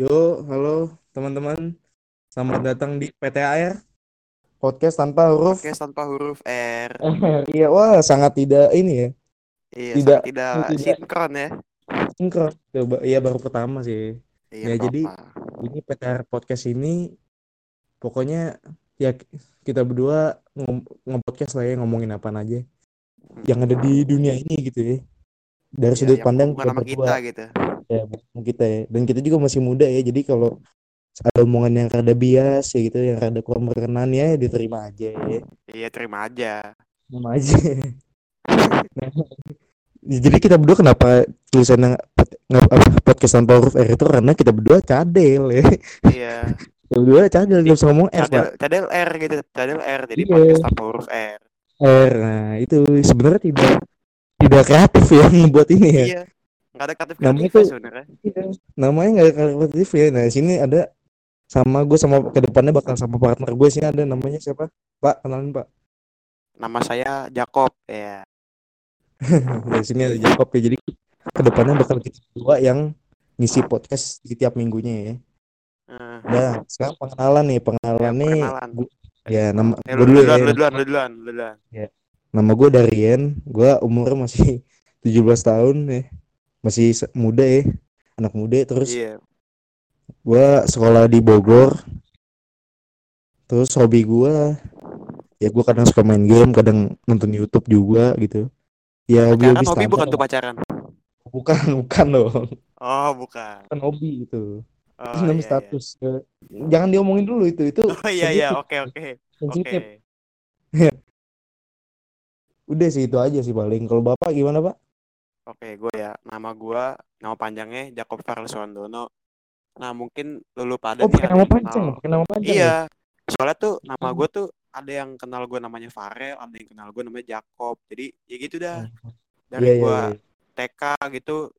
Yo, halo teman-teman. Selamat datang di PTHR Podcast tanpa huruf. Podcast tanpa huruf R. Iya, wah sangat tidak ini ya. Iya, tidak sinkron ya. Sinkron. Iya, baru pertama sih. Iya, ya apa. Jadi ini PTHR Podcast ini pokoknya ya kita berdua nge-podcast lah ya, ngomongin apaan aja yang ada di dunia ini gitu ya. Dari sudut pandang kita gitu. Ya, kita ya. Dan kita juga masih muda ya. Jadi kalau ada omongan yang rada bias ya gitu, yang rada kurang berkenan ya diterima aja ya. Iya, terima aja. Terima aja. Nah, jadi kita berdua kenapa tulisannya podcast tanpa huruf R itu karena kita berdua cadel ya. Iya. Kita berdua cadel enggak usah ngomong R. Cadel R gitu. Cadel R jadi yeah. Podcast tanpa huruf R. R. Nah, itu sebenarnya tidak kreatif ya membuat ini ya. Iya. Nggak ada kreatif kreatifnya sebenarnya. Iya. Namanya nggak ada kreatif ya. Nah sini ada sama gue sama kedepannya bakal sama partner gue sini ada namanya siapa? Pak kenalin Pak. Nama saya Jakob ya. Di sini ada Jacob ya. Jadi kedepannya bakal kita dua yang ngisi podcast di tiap minggunya ya. Nah sekarang pengenalan nih nama gue dulu ya. Duluan. Ya. Nama gue Darien. Gue umurnya masih 17 tahun ya. Masih muda ya, anak muda. Terus gue sekolah di Bogor. Terus hobi gue ya gue kadang suka main game, kadang nonton YouTube juga gitu ya. Pacaran hobi bukan tuh pacaran? Bukan dong. Oh bukan, kan hobi gitu. Oh, iya, status iya. Jangan diomongin dulu itu. Oh iya oke. Udah sih itu aja sih paling. Kalau bapak gimana pak? Oke, gue ya. Nama panjangnya Jakob Farel Suwandono. Nah, mungkin lu pada nama panjang. Iya. Soalnya tuh nama gue tuh ada yang kenal gue namanya Farel, ada yang kenal gue namanya Jakob. Jadi, ya gitu dah. Dari TK gitu,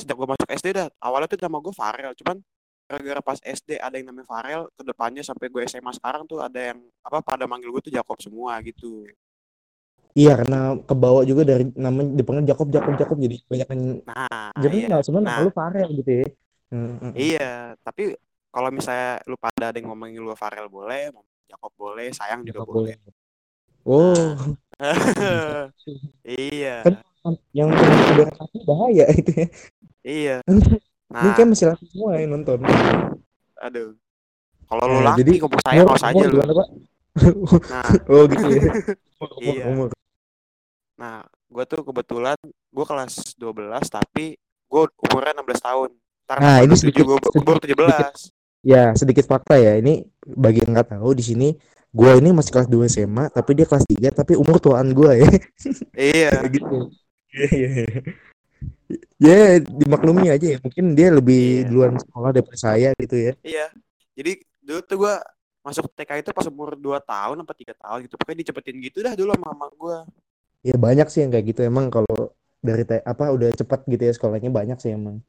sejak gue masuk SD dah. Awalnya tuh nama gue Farel, cuman gara-gara pas SD ada yang namanya Farel, kedepannya sampai gue SMA sekarang tuh ada yang pada manggil gue tuh Jakob semua gitu. Iya, karena kebawa juga dari nama dipanggil Jakob jadi banyak yang sebenarnya lu Farel gitu ya. Iya, tapi kalau misalnya lu pada ada yang ngomongin lu Farel boleh, Jakob boleh, sayang juga boleh. Oh. Iya. Kan yang udah hati bahaya itu ya. Iya. Ini kayak masih laki semua yang nonton. Aduh. Kalau lu laki ngomong sayang harus aja lu. Nah, oh gitu ya. Iya. Nah, gue tuh kebetulan gue kelas 12 tapi gue umurnya 16 tahun. Nah, ini gue 17. Ya, sedikit fakta ya. Ini bagi yang enggak tahu di sini gue ini masih kelas 2 SMA, tapi dia kelas 3 tapi umur tuaan gue ya. Iya, gitu. Ya, dimaklumi aja ya. Mungkin dia lebih duluan sekolah daripada saya gitu ya. Iya. Jadi dulu tuh gue masuk TK itu pas umur 2 tahun atau 3 tahun gitu. Pokoknya dicepetin gitu dah dulu sama mama gue. Ya banyak sih yang kayak gitu emang kalau dari udah cepet gitu ya sekolahnya banyak sih emang.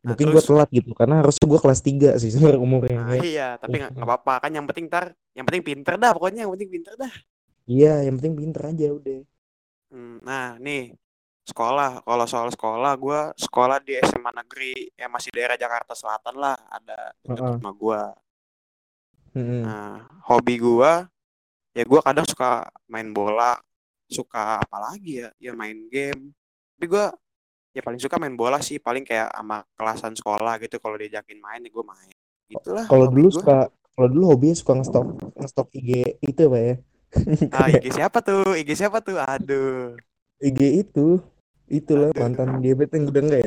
Mungkin gue telat gitu karena harusnya gue kelas 3 sih sebenarnya umurnya. Iya, tapi enggak apa-apa kan yang penting pinter dah pokoknya yang penting pinter dah. Iya, yang penting pinter aja udah. Nah, nih sekolah, kalau soal sekolah gue sekolah di SMA negeri yang masih daerah Jakarta Selatan lah, ada dekat rumah gue. Nah hobi gue ya gue kadang suka main bola, suka apa lagi ya main game, tapi gue ya paling suka main bola sih, paling kayak sama kelasan sekolah gitu kalau diajakin main ya gue main gitulah. Kalau dulu hobinya suka ngestok IG itu apa ya? IG siapa tuh aduh IG itu. Itulah aduh. Mantan gebetan udah enggak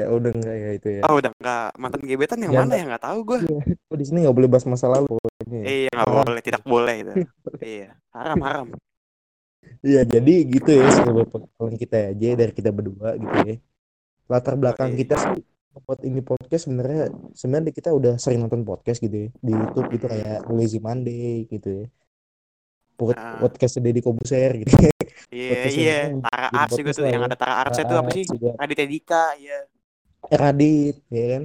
ya itu ya. Oh, udah enggak. Mantan gebetan yang mana ya enggak tahu gue. Oh, di sini enggak boleh bahas masa lalu pokoknya. Iya, enggak boleh, tidak boleh itu. Iya, haram. Iya, jadi gitu ya sebagai pengalaman kita aja dari kita berdua gitu ya. Latar belakang kita sih buat ini podcast sebenarnya kita udah sering nonton podcast gitu ya di YouTube gitu kayak Lazy Monday gitu ya. Podcast Deddy Corbuzier gitu. Iya. Tara Arts juga tuh yang ada Tara Arts itu apa sih? Raditya Dika, iya. Radit, ya kan?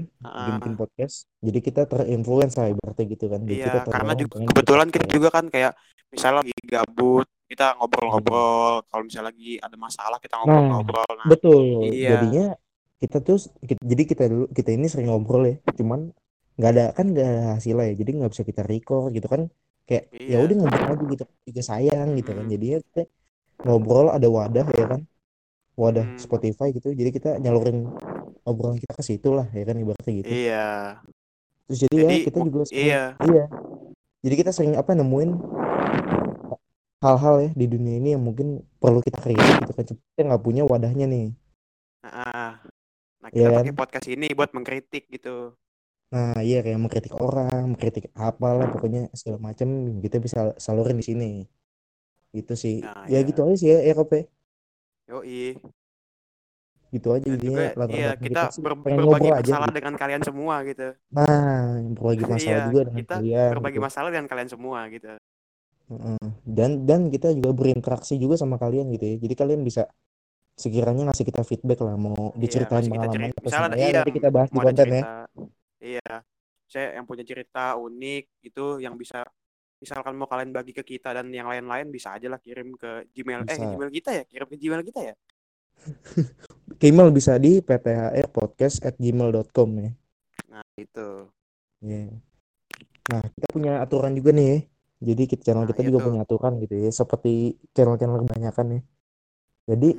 Bikin podcast. Jadi kita terinfluence lah ibaratnya gitu kan. Jadi kita karena juga kebetulan kita juga kan kayak misalnya lagi gabut, kita ngobrol-ngobrol. Kalau misalnya lagi ada masalah kita ngobrol-ngobrol. Nah, betul. Iya. Jadinya Kita ini sering ngobrol ya, cuman nggak ada hasilnya ya, jadi nggak bisa kita record gitu kan, kayak ya udah ngobrol aja gitu, juga sayang gitu kan, jadinya kita ngobrol ada wadah ya kan, wadah Spotify gitu, jadi kita nyalurin obrolan kita ke situ lah ya kan ibaratnya gitu. Iya. Terus jadi ya kita juga sering, iya. Jadi kita sering nemuin hal-hal ya di dunia ini yang mungkin perlu kita kritik gitu kan, kita nggak punya wadahnya nih. Nah kita pakai podcast ini buat mengkritik gitu. Nah iya, kayak mengkritik orang, mengkritik apalah pokoknya segala macam kita bisa salurin di sini. Gitu sih. Nah, ya gitu aja sih ya Kope. Yoi. Gitu aja jadinya. Iya, kita berbagi masalah aja dengan kalian semua gitu. Nah, berbagi masalah juga dengan kita kalian. Berbagi gitu masalah dengan kalian semua gitu. Dan kita juga berinteraksi juga sama kalian gitu ya. Jadi kalian bisa sekiranya ngasih kita feedback lah, mau diceritain pengalaman misalnya nanti kita bahas di konten cerita, ya. Iya. Saya yang punya cerita unik gitu yang bisa misalkan mau kalian bagi ke kita dan yang lain-lain bisa aja lah kirim ke Gmail bisa. Kirim ke Gmail kita ya. Gmail bisa di pthrpodcast@gmail.com ya. Nah, itu. Yeah. Nah, kita punya aturan juga nih ya. Jadi channel kita juga punya aturan gitu ya, seperti channel-channel kebanyakan ya. Jadi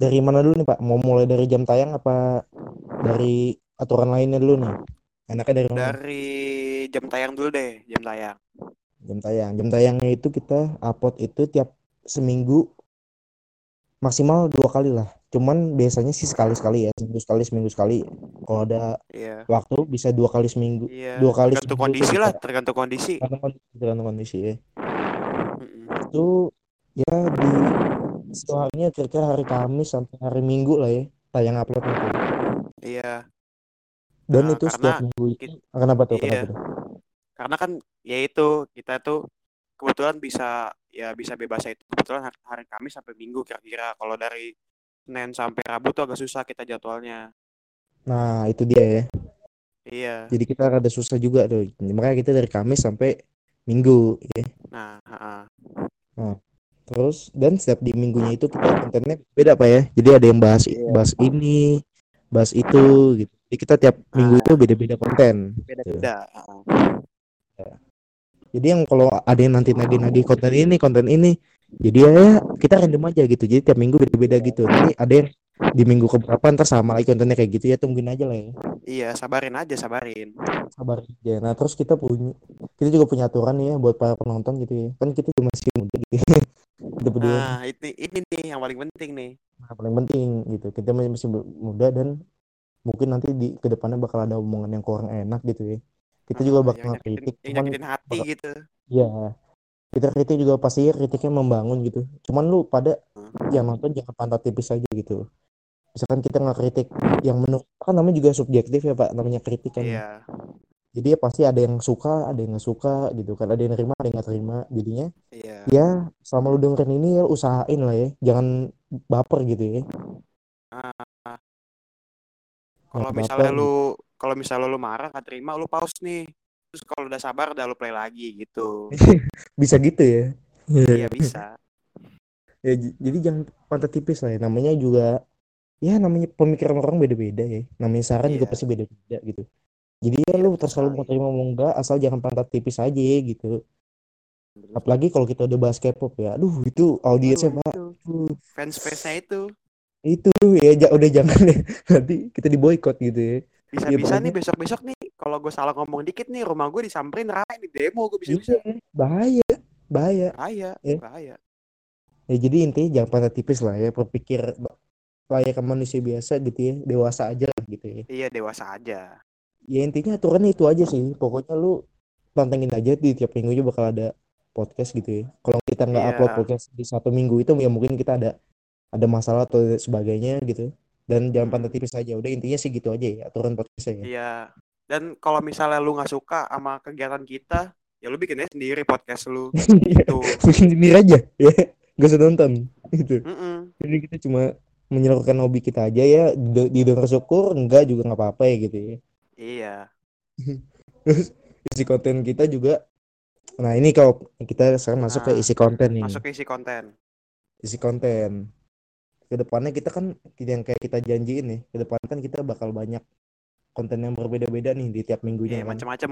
dari mana dulu nih Pak? Mau mulai dari jam tayang apa dari aturan lainnya dulu nih? Enaknya dari mana? Dari jam tayang dulu deh, jam tayang. Jam tayangnya itu kita upload itu tiap seminggu maksimal 2 kali lah. Cuman biasanya sih sekali-sekali ya, seminggu sekali. Kalau ada waktu bisa 2 kali seminggu. Yeah. 2 kali tergantung kondisi lah, tergantung kondisi ya. Itu ya di setelahnya kira-kira hari Kamis sampai hari Minggu lah ya tayang upload itu. Iya. Dan itu setiap minggu. Kenapa tuh? Karena kan ya itu kita tuh kebetulan bisa bebas itu kebetulan hari Kamis sampai Minggu kira-kira. Kalau dari Senin sampai Rabu tuh agak susah kita jadwalnya. Nah itu dia ya. Iya. Jadi kita rada susah juga tuh. Makanya kita dari Kamis sampai Minggu ya. Nah terus dan setiap di minggunya itu kita kontennya beda Pak ya. Jadi ada yang bahas ini, bahas itu gitu. Jadi kita tiap minggu itu beda-beda konten. Beda-beda. Gitu. Jadi yang kalau ada yang nanti konten ini jadi ya kita random aja gitu, jadi tiap minggu beda-beda gitu, nanti ada yang di minggu keberapa ntar sama lagi kontennya kayak gitu ya, tungguin aja lah ya. Iya, sabarin aja. Nah terus kita juga punya aturan ya buat para penonton gitu ya, kan kita juga masih muda gitu. Nah ini nih yang paling penting gitu, kita masih muda dan mungkin nanti di kedepannya bakal ada omongan yang kurang enak gitu ya. Kita juga bakal kritik, cuman hati gitu. Iya. Kita kritik juga pasti kritiknya membangun gitu. Cuman lu pada yang nonton jangan pantat tipis aja gitu. Misalkan kita enggak kritik yang menurut kan namanya juga subjektif ya, Pak, namanya kritik kan. Iya. Jadi ya pasti ada yang suka, ada yang enggak suka gitu kan. Ada yang terima, ada yang enggak terima. Jadinya ya selama lu dengerin ini ya usahain lah ya. Jangan baper gitu ya. Kalau misalnya lu marah nggak terima, lu pause nih. Terus kalau udah sabar, udah lu play lagi gitu. Bisa gitu ya? Iya bisa. Ya, jadi jangan pantat tipis lah ya. Namanya juga, ya namanya pemikiran orang beda-beda ya. Namanya saran juga pasti beda-beda gitu. Jadi ya lu terserah mau terima mau enggak, asal jangan pantat tipis aja gitu. Apalagi kalau kita udah bahas K-pop ya. Aduh itu audiensnya Pak. Fanspace-nya itu. Itu ya udah jangan ya. Nanti kita diboykot gitu ya. Bisa-bisa nih besok-besok nih kalau gue salah ngomong dikit nih rumah gue disamperin ramai nih demo gue bisa-bisa. Bahaya. Ya jadi intinya jangan pantat tipis lah ya, berpikir layaknya manusia biasa gitu ya, dewasa aja gitu ya. Iya, dewasa aja. Ya intinya aturannya itu aja sih. Pokoknya lu pantengin aja di tiap minggu juga bakal ada podcast gitu ya. Kalau kita enggak upload podcast di 1 minggu itu ya mungkin kita ada masalah atau sebagainya gitu. Dan jangan pantat tipis aja, udah intinya sih gitu aja ya aturan podcastnya. Iya. Dan kalau misalnya lu nggak suka sama kegiatan kita, ya lu bikin aja sendiri podcast lu. Gitu. Bikin sendiri aja, ya. Gak usah nonton, gitu. Jadi kita cuma menyalurkan hobi kita aja ya. Didengar syukur, enggak juga nggak apa-apa ya gitu ya. Iya. Terus isi konten kita juga. Nah ini kalau kita sekarang masuk ke isi konten nih. Isi konten. kedepannya kita kan yang kayak kita janjiin nih, kedepannya kan kita bakal banyak konten yang berbeda-beda nih di tiap minggunya. Iya, kan? Macam-macam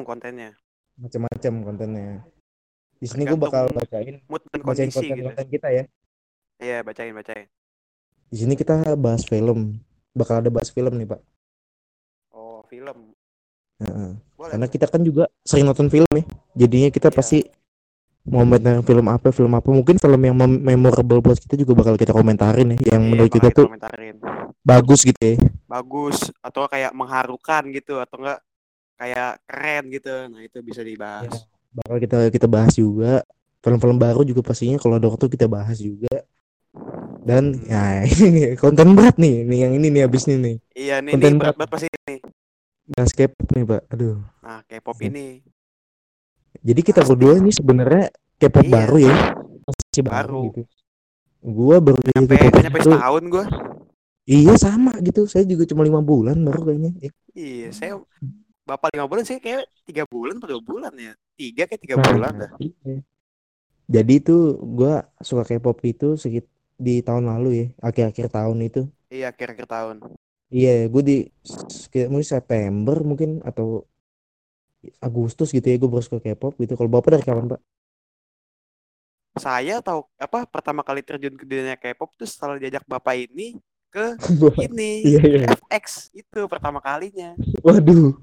kontennya. Di sini gue bakal bacain konten-konten gitu. Kita ya. Iya, bacain. Di sini kita bahas film. Bakal ada bahas film nih, Pak. Oh, film. Nah, karena kita kan juga sering nonton film ya. Jadinya kita pasti mau komentar film apa. Mungkin film yang memorable buat kita juga bakal kita komentarin ya. Yang menurut kita tuh bagus gitu ya. Bagus. Atau kayak mengharukan gitu. Atau enggak kayak keren gitu. Nah, itu bisa dibahas. Ya. Bakal kita bahas juga film-film baru juga pastinya kalau ada waktu kita bahas juga. Dan ya ini konten berat nih yang ini nih abis ini nih. Iya nih konten nih, berat pasti ini. Bahas K-pop nih, Pak. Aduh. Nah, K-pop ini. Jadi kita berdua ini sebenarnya K-pop baru ya. Masih baru gitu. Gua baru nyampe setahun gua. Iya sama gitu. Saya juga cuma 5 bulan baru kayaknya. Iya, saya Bapak 5 bulan, saya kayak 3 bulan atau 2 bulan ya. 3 bulan dah. Iya. Jadi itu gua suka K-pop itu sekitar di tahun lalu ya, akhir-akhir tahun itu. Iya, akhir-akhir tahun. Iya, gue mungkin September mungkin atau Agustus gitu ya gue baru suka K-pop gitu. Kalau Bapak dari kapan, Pak? Saya tahu pertama kali terjun ke dunia K-pop tuh setelah diajak Bapak ini ke ini. Iya. FX itu pertama kalinya. Waduh.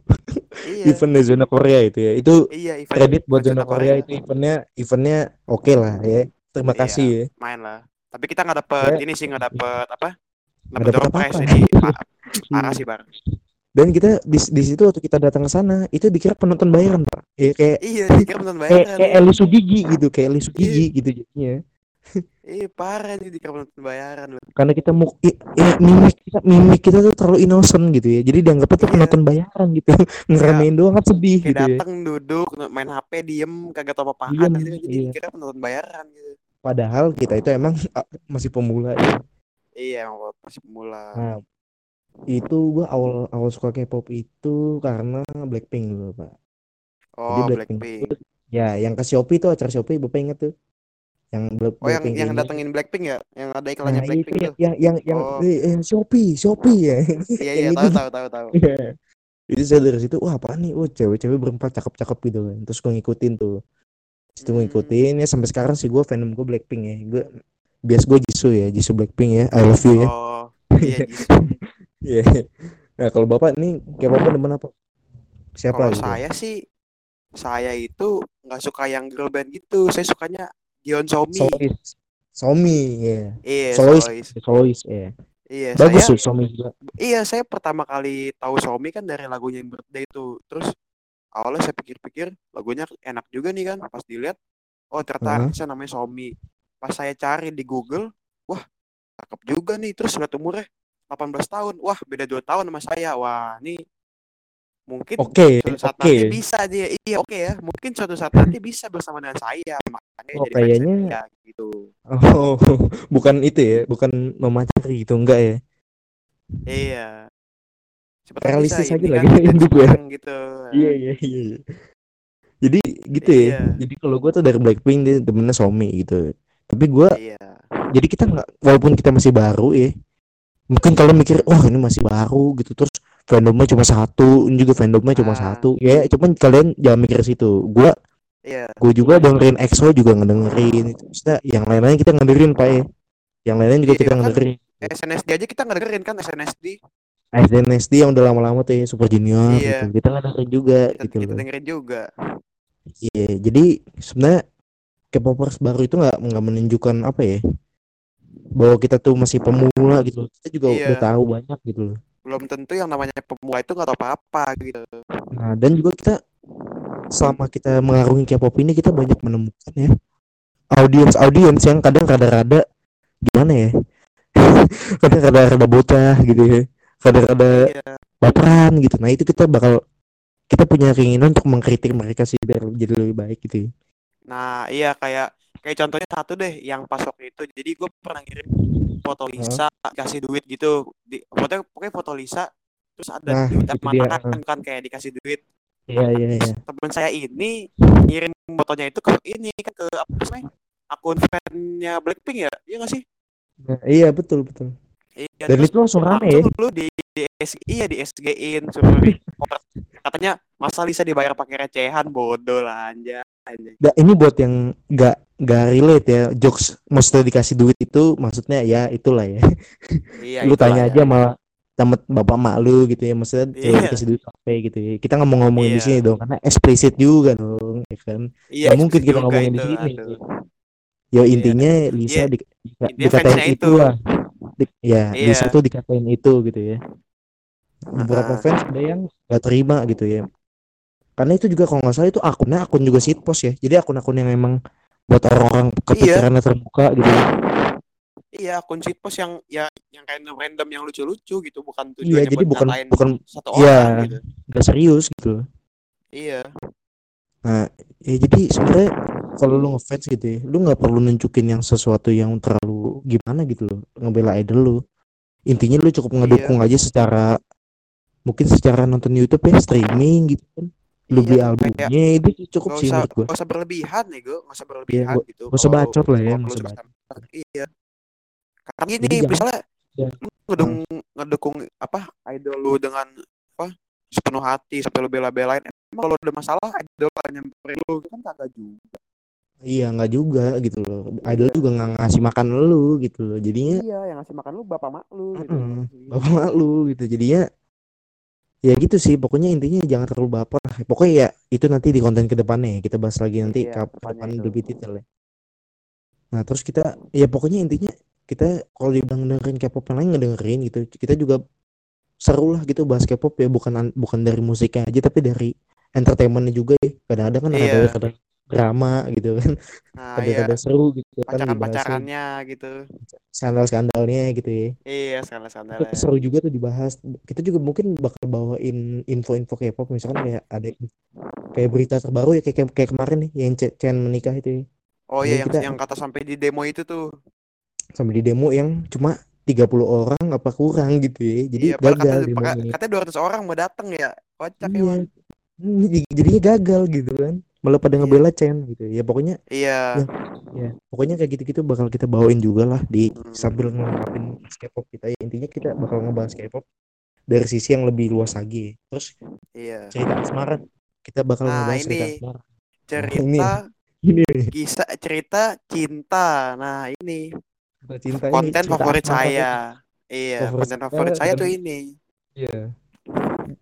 Iya. Event di zona Korea itu ya. Itu kredit buat zona Korea itu eventnya oke lah ya. Terima kasih ya. Main lah. Tapi kita nggak dapet ini sih, nggak dapet apa? Nggak dapat apa-apa. Jadi parah sih, Bang. Dan kita di situ waktu kita datang ke sana itu dikira penonton bayaran, Pak. Ya, dikira penonton bayaran. Kayak Elisu Gigi gitu, gitu jadinya. Parah sih, dikira penonton bayaran. Karena kita mimik kita tuh terlalu innocent gitu ya. Jadi dianggapnya tuh penonton bayaran gitu. Ngeremehin doang kan sedih gitu. Datang duduk main HP diem kagak tahu apa-apaan gitu. Jadi dikira penonton bayaran gitu. Padahal kita itu emang masih pemula ya. Iya, masih pemula. Nah, itu gue awal suka K-pop itu karena Blackpink dulu, Pak. Oh, Blackpink. Ya, yang ke Shopee tuh, acara Shopee Bapak inget tuh. Yang Blackpink. Yang datengin Blackpink ya, yang ada iklannya nah, Blackpink itu. Yang Shopee ya. Iya, tahu. Iya. Itu saya dari situ, wah apaan nih? Oh, cewek-cewek berempat cakep-cakep gitu kan. Terus gue ngikutin tuh. Ya sampai sekarang sih gue fandom gue Blackpink ya. Gue bias gue Jisoo Blackpink ya, I love you ya. Oh, iya Jisoo. Iya. Nah, kalau Bapak nih kayak Bapak demen apa? Siapa? Kalau gitu? Saya itu enggak suka yang girl band gitu. Saya sukanya Jeon Somi. Somi, ya. Iya, Soloist, ya. Iya, bagus tuh Somi juga. Iya, saya pertama kali tahu Somi kan dari lagunya yang Birthday itu. Terus awalnya saya pikir-pikir lagunya enak juga nih kan. Pas dilihat, oh ternyata artisnya namanya Somi. Pas saya cari di Google, wah cakep juga nih. Terus lihat umurnya 18 tahun, wah beda 2 tahun sama saya. Wah ini mungkin suatu saat nanti bisa dia. Iya ya, mungkin suatu saat nanti bisa bersama dengan saya. Makanya kayaknya saya, gitu. Oh, bukan itu ya, bukan memacari gitu, enggak ya? Iya. Seperti realistis aja lagi kan, gitu. Iya. Jadi gitu ya. Jadi kalau gue tuh dari Blackpink dia temennya Somi gitu. Tapi gue, jadi kita nggak, walaupun kita masih baru ya, mungkin kalau mikir, wah ini masih baru gitu, terus fandomnya cuma satu, ini juga fandomnya cuma satu, ya cuman kalian jangan mikir situ. Gue juga dengerin EXO juga ngedengerin, terus yang lain-lain kita ngedengerin Pak ya, yang lain-lain juga kita ngedengerin. SNSD aja kita ngedengerin kan, SNSD yang udah lama-lama tuh ya, Super Junior, gitu. Kita ngedengerin juga. Kita dengerin juga. Iya, jadi sebenarnya K-popers baru itu nggak menunjukkan apa ya, bahwa kita tuh masih pemula gitu. Kita juga udah tahu banyak gitu loh. Belum tentu yang namanya pemula itu nggak tahu apa-apa gitu. Nah, dan juga kita selama kita mengarungi K-pop ini kita banyak menemukan ya audiens yang kadang rada-rada gimana ya, kadang rada-rada bocah gitu ya, kadang-rada baperan gitu. Nah itu kita punya keinginan untuk mengkritik mereka sih biar jadi lebih baik gitu ya. Nah iya, kayak contohnya satu deh yang pas waktu itu. Jadi gue pernah ngirim foto Lisa, kasih duit gitu. Pokoknya foto Lisa, terus ada minta makanan kan kayak dikasih duit. Iya. Temen saya ini ngirim fotonya itu ke ini kan ke akun fannya Blackpink ya? Iya nggak sih? Nah, iya betul. Iya, dan itu langsung rame ya. Lu di SGI ya, di SGI-in katanya masa Lisa dibayar pakai recehan, bodoh lah anjay. Nah, ini buat yang enggak relate ya, jokes maksudnya dikasih duit itu maksudnya ya itulah ya. Iya, lu tanya aja ya. Malah tamat bapak mak lu gitu ya, maksudnya dikasih duit sampai gitu ya. Kita ngomongin di sini dong karena eksplisit juga dong, ya kan. Iya, mungkin kita ngomongin itu, di sini. Aduh. Ya intinya Lisa dikatain itu lah. Lisa tuh dikatain itu gitu ya. Beberapa fans ada yang gak terima gitu ya. Karena itu juga kalau gak salah itu akun juga shitpost ya. Jadi akun-akun yang emang buat orang-orang kepikirannya terbuka gitu. Iya, akun shitpost yang random yang lucu-lucu gitu, bukan tujuannya jadi buat ngatain satu orang gitu. Gak serius gitu. Iya. Nah, ya jadi sebenarnya kalau lu ngefans gitu ya, lu nggak perlu nunjukin yang sesuatu yang terlalu gimana gitu loh, ngebela idol lu. Intinya lu cukup ngedukung aja secara mungkin secara nonton YouTube ya, streaming gitu kan. Lu beli albumnya itu cukup sih menurut gua. Nggak usah berlebihan nih gua, nggak usah berlebihan gitu. Nggak usah bacot lah ya, nggak usah bacot. Iya. Karena ini misalnya lu ngedukung apa idol lu dengan apa sepenuh hati sampai lu bela-belain. Emang kalau ada masalah idol nyamperin lu kan kagak juga. Iya, enggak juga gitu loh. Idol juga enggak ngasih makan lu gitu loh. Jadinya yang ngasih makan lu bapak mak lu gitu. Bapak mak lu gitu. Jadinya ya gitu sih. Pokoknya intinya jangan terlalu baper. Pokoknya ya itu nanti di konten ke depannya kita bahas lagi nanti kapan lebih detail ya. Nah, terus kita ya pokoknya intinya kita kalau dibilang dengerin K-pop yang lain ngedengerin gitu. Kita juga seru lah gitu bahas K-pop ya, bukan dari musiknya aja tapi dari entertainmentnya juga ya. Kadang-kadang kan ada drama gitu kan, ada seru gitu kan, pacaran-pacarannya gitu, skandal-skandalnya gitu ya. Iya, skandal-skandalnya seru juga tuh dibahas. Kita juga mungkin bakal bawain info-info K-pop, misalkan kayak ada kayak berita terbaru ya, kayak kemarin nih yang Chen menikah itu ya. Oh iya, yang kata sampai di demo itu tuh, sampai di demo yang cuma 30 orang apa kurang gitu ya. Jadi gagal katanya 200 orang mau datang ya. Kocak emang. Jadinya gagal gitu kan. Malah pada ngebela Chen gitu. Ya pokoknya pokoknya kayak gitu-gitu bakal kita bawain juga lah di sambil ngelengkapin K-pop kita. Ya intinya kita bakal ngebahas K-pop dari sisi yang lebih luas lagi. Terus cerita asmara. Kita bakal ngebahas cerita asmara. Cerita cinta. Nah, ini konten favorit saya. Iya, konten favorit saya tuh ini. Iya.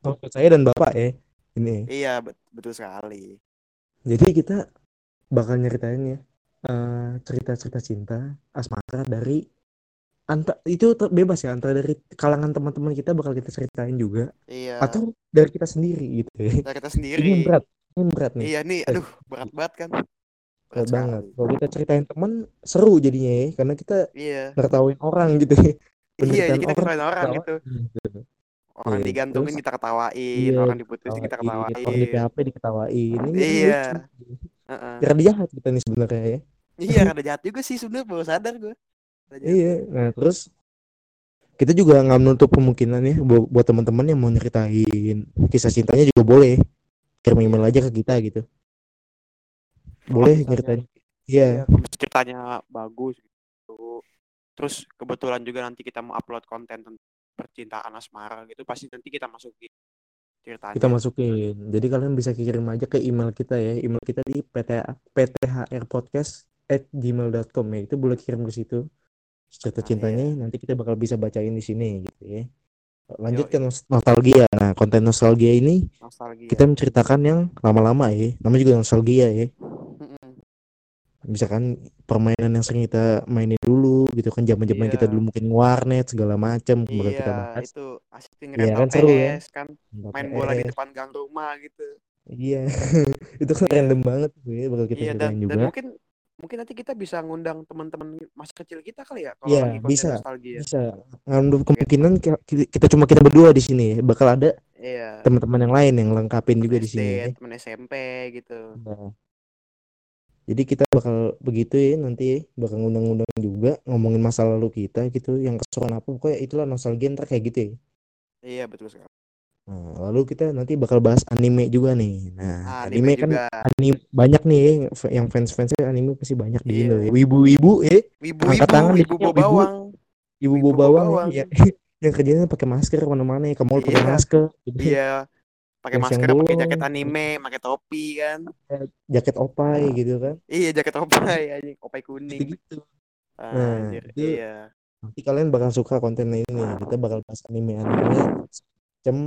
Favorit saya dan Bapak ya. Ini. Iya, betul sekali. Jadi kita bakal nyeritain ya cerita-cerita cinta asmara dari itu bebas ya, antara dari kalangan teman-teman kita bakal kita ceritain juga. Iya. Atau dari kita sendiri gitu. Ya. Dari kita sendiri. Ini berat nih. Iya, nih aduh, berat banget kan. Berat banget. Kalau kita ceritain teman seru jadinya ya, karena kita ngertawain orang gitu. Iya, kita ngertawain orang gitu. Orang digantungin terus, kita ketawain, orang diputusin kita ketawain, orang di PHP diketawain. Rada jahat kita nih sebenarnya ya. Iya, rada jahat juga sih sebenarnya, baru sadar gue. Iya, nah terus kita juga nggak menutup kemungkinan ya buat teman-teman yang mau nyeritain kisah cintanya juga boleh. Kirim email aja ke kita gitu. Boleh nyeritain. Iya. Ceritanya bagus gitu. Terus kebetulan juga nanti kita mau upload konten tentang percintaan asmara gitu, pasti nanti kita masukin ceritanya. Kita masukin. Jadi kalian bisa kirim aja ke email kita ya. Email kita di pthrpodcast@gmail.com ya. Itu boleh kirim ke situ cerita cintanya. Nanti kita bakal bisa bacain di sini gitu ya. Lanjut ke nostalgia. Nah, konten nostalgia ini kita menceritakan yang lama-lama ya. Namanya juga nostalgia ya. Misalkan permainan yang sering kita mainin dulu gitu kan, zaman-zaman kita dulu mungkin warnet segala macam kemudian kita bahas. Itu asik ngerental kan, seru ya kan, main bola di depan gang rumah gitu. Iya. Itu kan random banget ya, bakal kita ceritain juga. Dan mungkin nanti kita bisa ngundang teman-teman masa kecil kita kali ya, kalau lagi konten nostalgia. Bisa. Nggak kemungkinan kita cuma kita berdua di sini, bakal ada teman-teman yang lain yang lengkapin juga di sini. Teman SMP gitu. Nah. Jadi kita bakal begitu ya, nanti bakal ngundang-ngundang juga ngomongin masa lalu kita gitu, yang kesukaan apa, pokoknya itulah nostalgia ntar kayak gitu ya. Iya, betul sekali. Nah, lalu kita nanti bakal bahas anime juga nih. Nah, anime kan juga. Anime banyak nih ya, yang fans-fansnya anime pasti banyak di Indo ya. Wibu-wibu angkat tangan wibu bawang. ibu bawang ya, yang kerjanya pakai masker kemana-mana ya, ke mall pakai masker. Iya. Pakai masker, pakai jaket anime, pakai topi kan. Jaket opai gitu kan. Iya, jaket opai anjing, opai kuning gitu. Nah, iya. Nanti kalian bakal suka konten ini. Kita bakal bahas anime-anime macam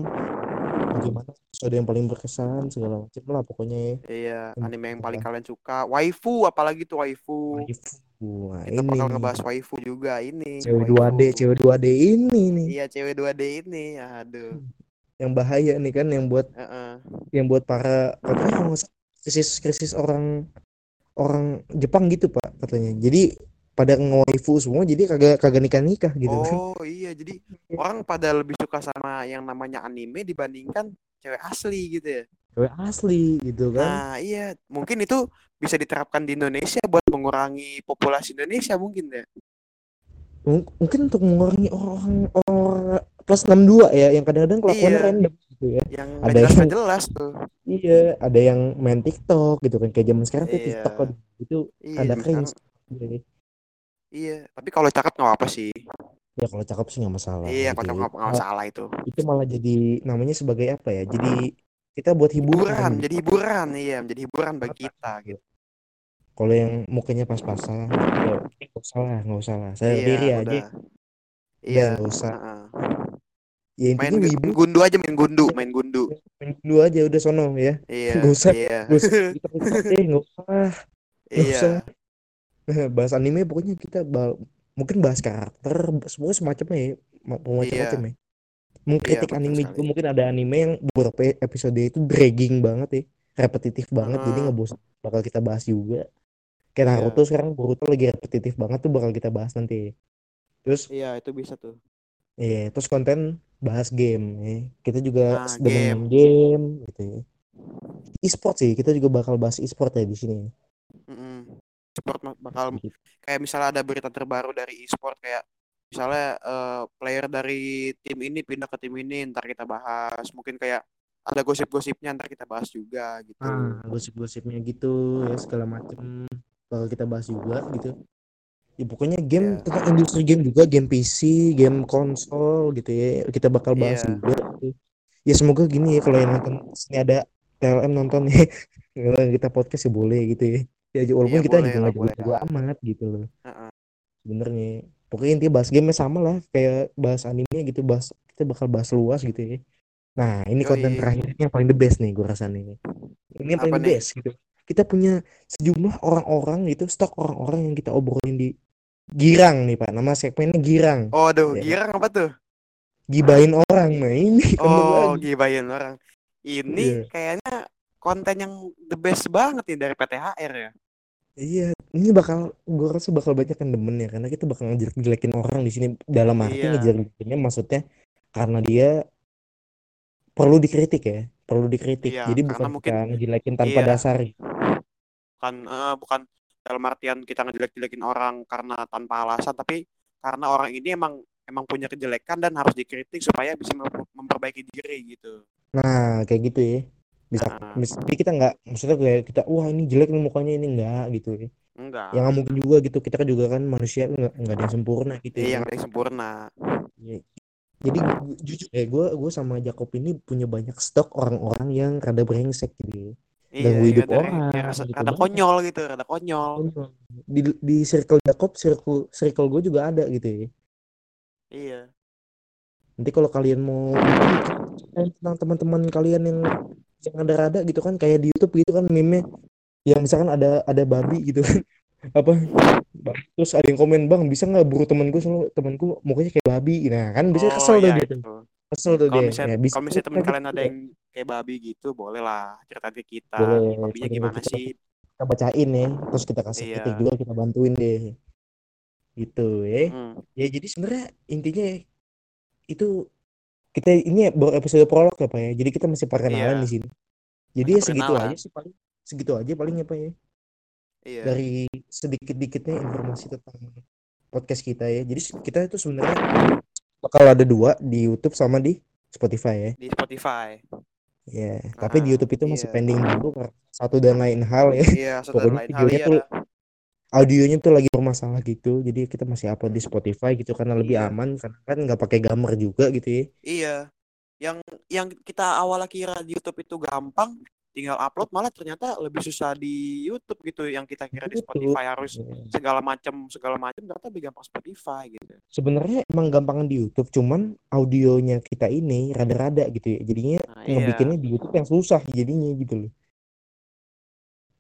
bagaimana episode yang paling berkesan segala macam lah pokoknya. Iya, anime yang paling kalian suka. Waifu, apalagi tuh waifu. Wah, kita ini bakal ngebahas waifu juga ini. Cewek 2D ini nih. Iya, cewek 2D ini. Aduh. Yang bahaya nih kan yang buat para katanya krisis orang Jepang gitu Pak katanya. Jadi pada ngewaifu semua jadi kagak nikah gitu. Oh iya, jadi orang pada lebih suka sama yang namanya anime dibandingkan cewek asli gitu ya. Cewek asli gitu kan. Nah, iya, mungkin itu bisa diterapkan di Indonesia buat mengurangi populasi Indonesia mungkin ya. Mungkin untuk mengurangi orang plus 62 ya, yang kadang-kadang kelakuan random gitu ya. Yang ada yang jelas tuh. Iya, ada yang main TikTok gitu kan, kayak zaman sekarang tuh TikTok kan gitu, ada cringe. Iya, tapi kalau cakep nggak apa sih? Ya kalau cakep sih nggak masalah. Iya, gitu. Kalau cakep nggak masalah itu. Itu malah jadi namanya sebagai apa ya? Jadi kita buat hiburan. Jadi hiburan, iya, menjadi hiburan bagi kita gitu. Kalau yang mukanya pas-pasan, nggak usah lah. Saya sendiri aja. Iya, nggak usah. Ya, main gundu aja udah sono ya. Iya. Nggak usah. Nah, bahas anime pokoknya kita mungkin bahas karakter semua semacamnya ya, macam-macam ya. Mengkritik anime juga, mungkin ada anime yang beberapa episode itu dragging banget ya, repetitif banget, jadi ngebosan. Bakal kita bahas juga. Kayak Naruto sekarang Naruto lagi repetitif banget tuh, bakal kita bahas nanti. Terus iya, itu bisa tuh. Iya, terus konten bahas game ya. Kita juga dengan game gitu ya. E-sport sih, kita juga bakal bahas e-sport ya di sini. E-sport bakal kayak misalnya ada berita terbaru dari e-sport, kayak misalnya player dari tim ini pindah ke tim ini, ntar kita bahas. Mungkin kayak ada gosip-gosipnya, ntar kita bahas juga gitu. Gosip-gosipnya gitu ya, segala macem bakal kita bahas juga gitu. Ya pokoknya game tentang industri game juga, game PC, game konsol gitu ya, kita bakal bahas juga. Ya semoga gini ya, kalau yang nonton sini ada TLM nonton ya, kita podcast ya boleh gitu ya. Ya walaupun kita juga nggak amat gitu loh. Sebenarnya pokoknya intinya bahas game-nya sama lah kayak bahas anime gitu, kita bakal bahas luas gitu ya. Nah ini konten terakhirnya paling the best nih gue rasain ini. Ini yang paling the best gitu. Kita punya sejumlah orang-orang gitu, stok orang-orang yang kita obrolin di girang nih Pak, nama segmennya girang. Oh aduh, ya. Girang apa tuh? Gibahin orang, nah ini. Oh gibahin orang. Ini kayaknya konten yang the best banget nih dari PTHR ya. Iya, ini bakal gue rasa bakal banyak yang demen ya, karena kita bakal ngejelekin orang di sini dalam arti ngejelekinnya maksudnya karena dia perlu dikritik. Iya, jadi bukan mungkin ngejelekin tanpa dasar. Bukan dalam artian kita ngejelek-jelekin orang karena tanpa alasan, tapi karena orang ini emang punya kejelekan dan harus dikritik supaya bisa memperbaiki diri gitu. Nah kayak gitu ya, bisa. Tapi kita nggak, maksudnya kayak kita wah ini jelek nih mukanya, ini nggak gitu ya. Enggak. Yang nggak mungkin juga gitu, kita juga kan manusia, nggak ada yang sempurna gitu. Iya, nggak ada yang sempurna. Jadi jujur ya, gue sama Jakob ini punya banyak stok orang-orang yang rada brengsek gitu. Ganggu hidup orang, rada konyol gitu, di circle Jakob, circle gue juga ada gitu ya. Iya. Nanti kalau kalian mau tentang teman-teman kalian yang rada-rada gitu kan, kayak di YouTube gitu kan meme-nya, yang misalkan ada babi gitu kan. Apa? Terus ada yang komen, "Bang, bisa enggak buru temanku mukanya kayak babi." Nah, kan bisa kesel tuh gitu. Kesel tuh dia. Kalau misalnya teman kalian ada yang kayak babi gitu, boleh lah cerita ke kita. Babinya gimana sih? Kita bacain ya, terus kita kasih kritik juga, kita bantuin deh. Gitu ya. Ya jadi sebenarnya intinya itu kita ini baru episode prolog ya Pak ya. Jadi kita masih perkenalan di sini. Jadi ya segitu aja paling apa ya. Iya. Dari sedikit-dikitnya informasi tentang podcast kita ya. Jadi kita itu sebenarnya bakal ada dua, di YouTube sama di Spotify ya. Di Spotify. Ya, tapi di YouTube itu masih pending dulu karena satu dan lain hal ya. Iya, satu dan lain hal ya. audionya tuh lagi bermasalah gitu, jadi kita masih upload di Spotify gitu karena lebih aman, karena kan nggak pakai gambar juga gitu ya. Iya, yang kita awalnya kira di YouTube itu gampang, tinggal upload, malah ternyata lebih susah di YouTube gitu. Yang kita kira di Spotify harus segala macam ternyata lebih gampang Spotify gitu. Sebenarnya emang gampang di YouTube, cuman audionya kita ini rada-rada gitu ya, jadinya ngebikinnya di YouTube yang susah jadinya gitu loh.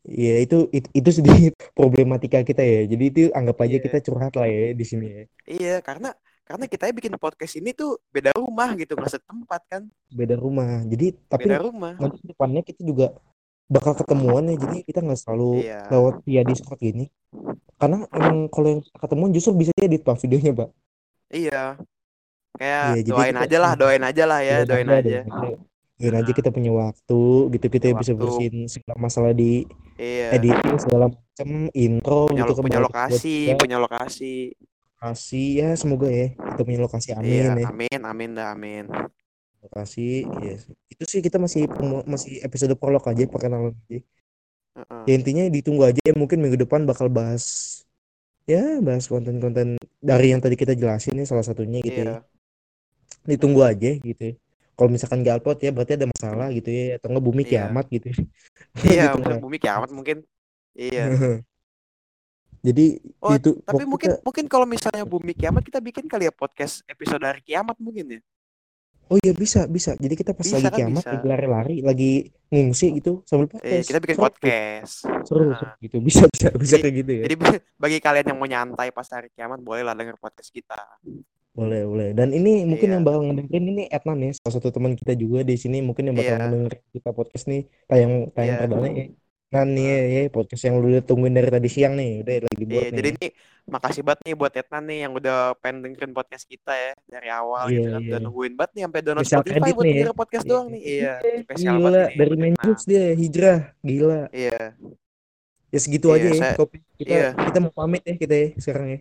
Ya itu sedikit problematika kita ya. Jadi itu anggap aja kita curhat lah ya di sini ya. Iya, karena kita bikin podcast ini tuh beda rumah gitu, nggak setempat kan. Beda rumah. Jadi tapi nanti depannya kita juga bakal ketemuan ya. Jadi kita nggak selalu lewat via Discord gini. Karena emang kalau yang ketemuan justru bisa edit pak videonya pak. Iya. Kayak doain aja lah ya. Biar aja kita punya waktu gitu, kita bisa bersihin segala masalah di editing segala macam, intro punya, gitu punya lokasi ya, semoga ya kita punya lokasi, amin. Lokasi itu sih kita masih episode prolog aja, perkenalan aja. Ya intinya ditunggu aja, mungkin minggu depan bakal bahas konten-konten dari yang tadi kita jelasin ya, salah satunya gitu ya. Ditunggu aja gitu. Kalau misalkan nggak upload ya berarti ada masalah gitu ya, atau nggak bumi kiamat gitu. Iya, gitu, bumi kiamat mungkin. Iya. Jadi itu. Tapi mungkin kalau misalnya bumi kiamat kita bikin kali ya podcast episode dari kiamat mungkin ya. Oh iya, bisa. Jadi kita pas lagi kiamat lagi lari-lari, lagi ngungsi gitu sambil podcast. Kita bikin podcast. Seru gitu. Bisa jadi, kayak gitu ya. Jadi bagi kalian yang mau nyantai pas hari kiamat bolehlah denger podcast kita. Boleh. Dan ini mungkin yang bakal ngedengerin ini Ednan ya, salah satu teman kita juga di sini, mungkin yang bakal ngedengerin kita podcast nih, tayang perdana ya. Nah, podcast yang lu udah tungguin dari tadi siang nih, udah lagi dibuat nih. Jadi ini makasih banget nih buat Ednan nih yang udah pengen dengerin podcast kita ya dari awal gitu. Dan nungguin banget nih sampai download Spotify buat denger podcast doang nih. Iya, spesial banget nih. Gila, dari Menjus dia hijrah, gila. Iya. Ya segitu aja ya. Kita mau pamit ya kita ya sekarang ya.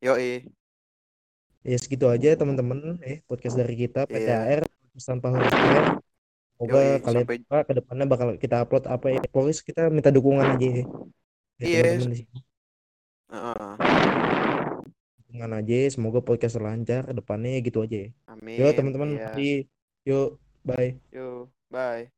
Yoi. Ya segitu aja teman-teman podcast dari kita PTHR tanpa huruf R. Semoga kalian suka, ke depannya bakal kita upload apa ya. Pokoknya kita minta dukungan aja ya. Dukungan aja, semoga podcast lancar ke depannya gitu aja ya. Amin. Yo teman-teman, yuk bye.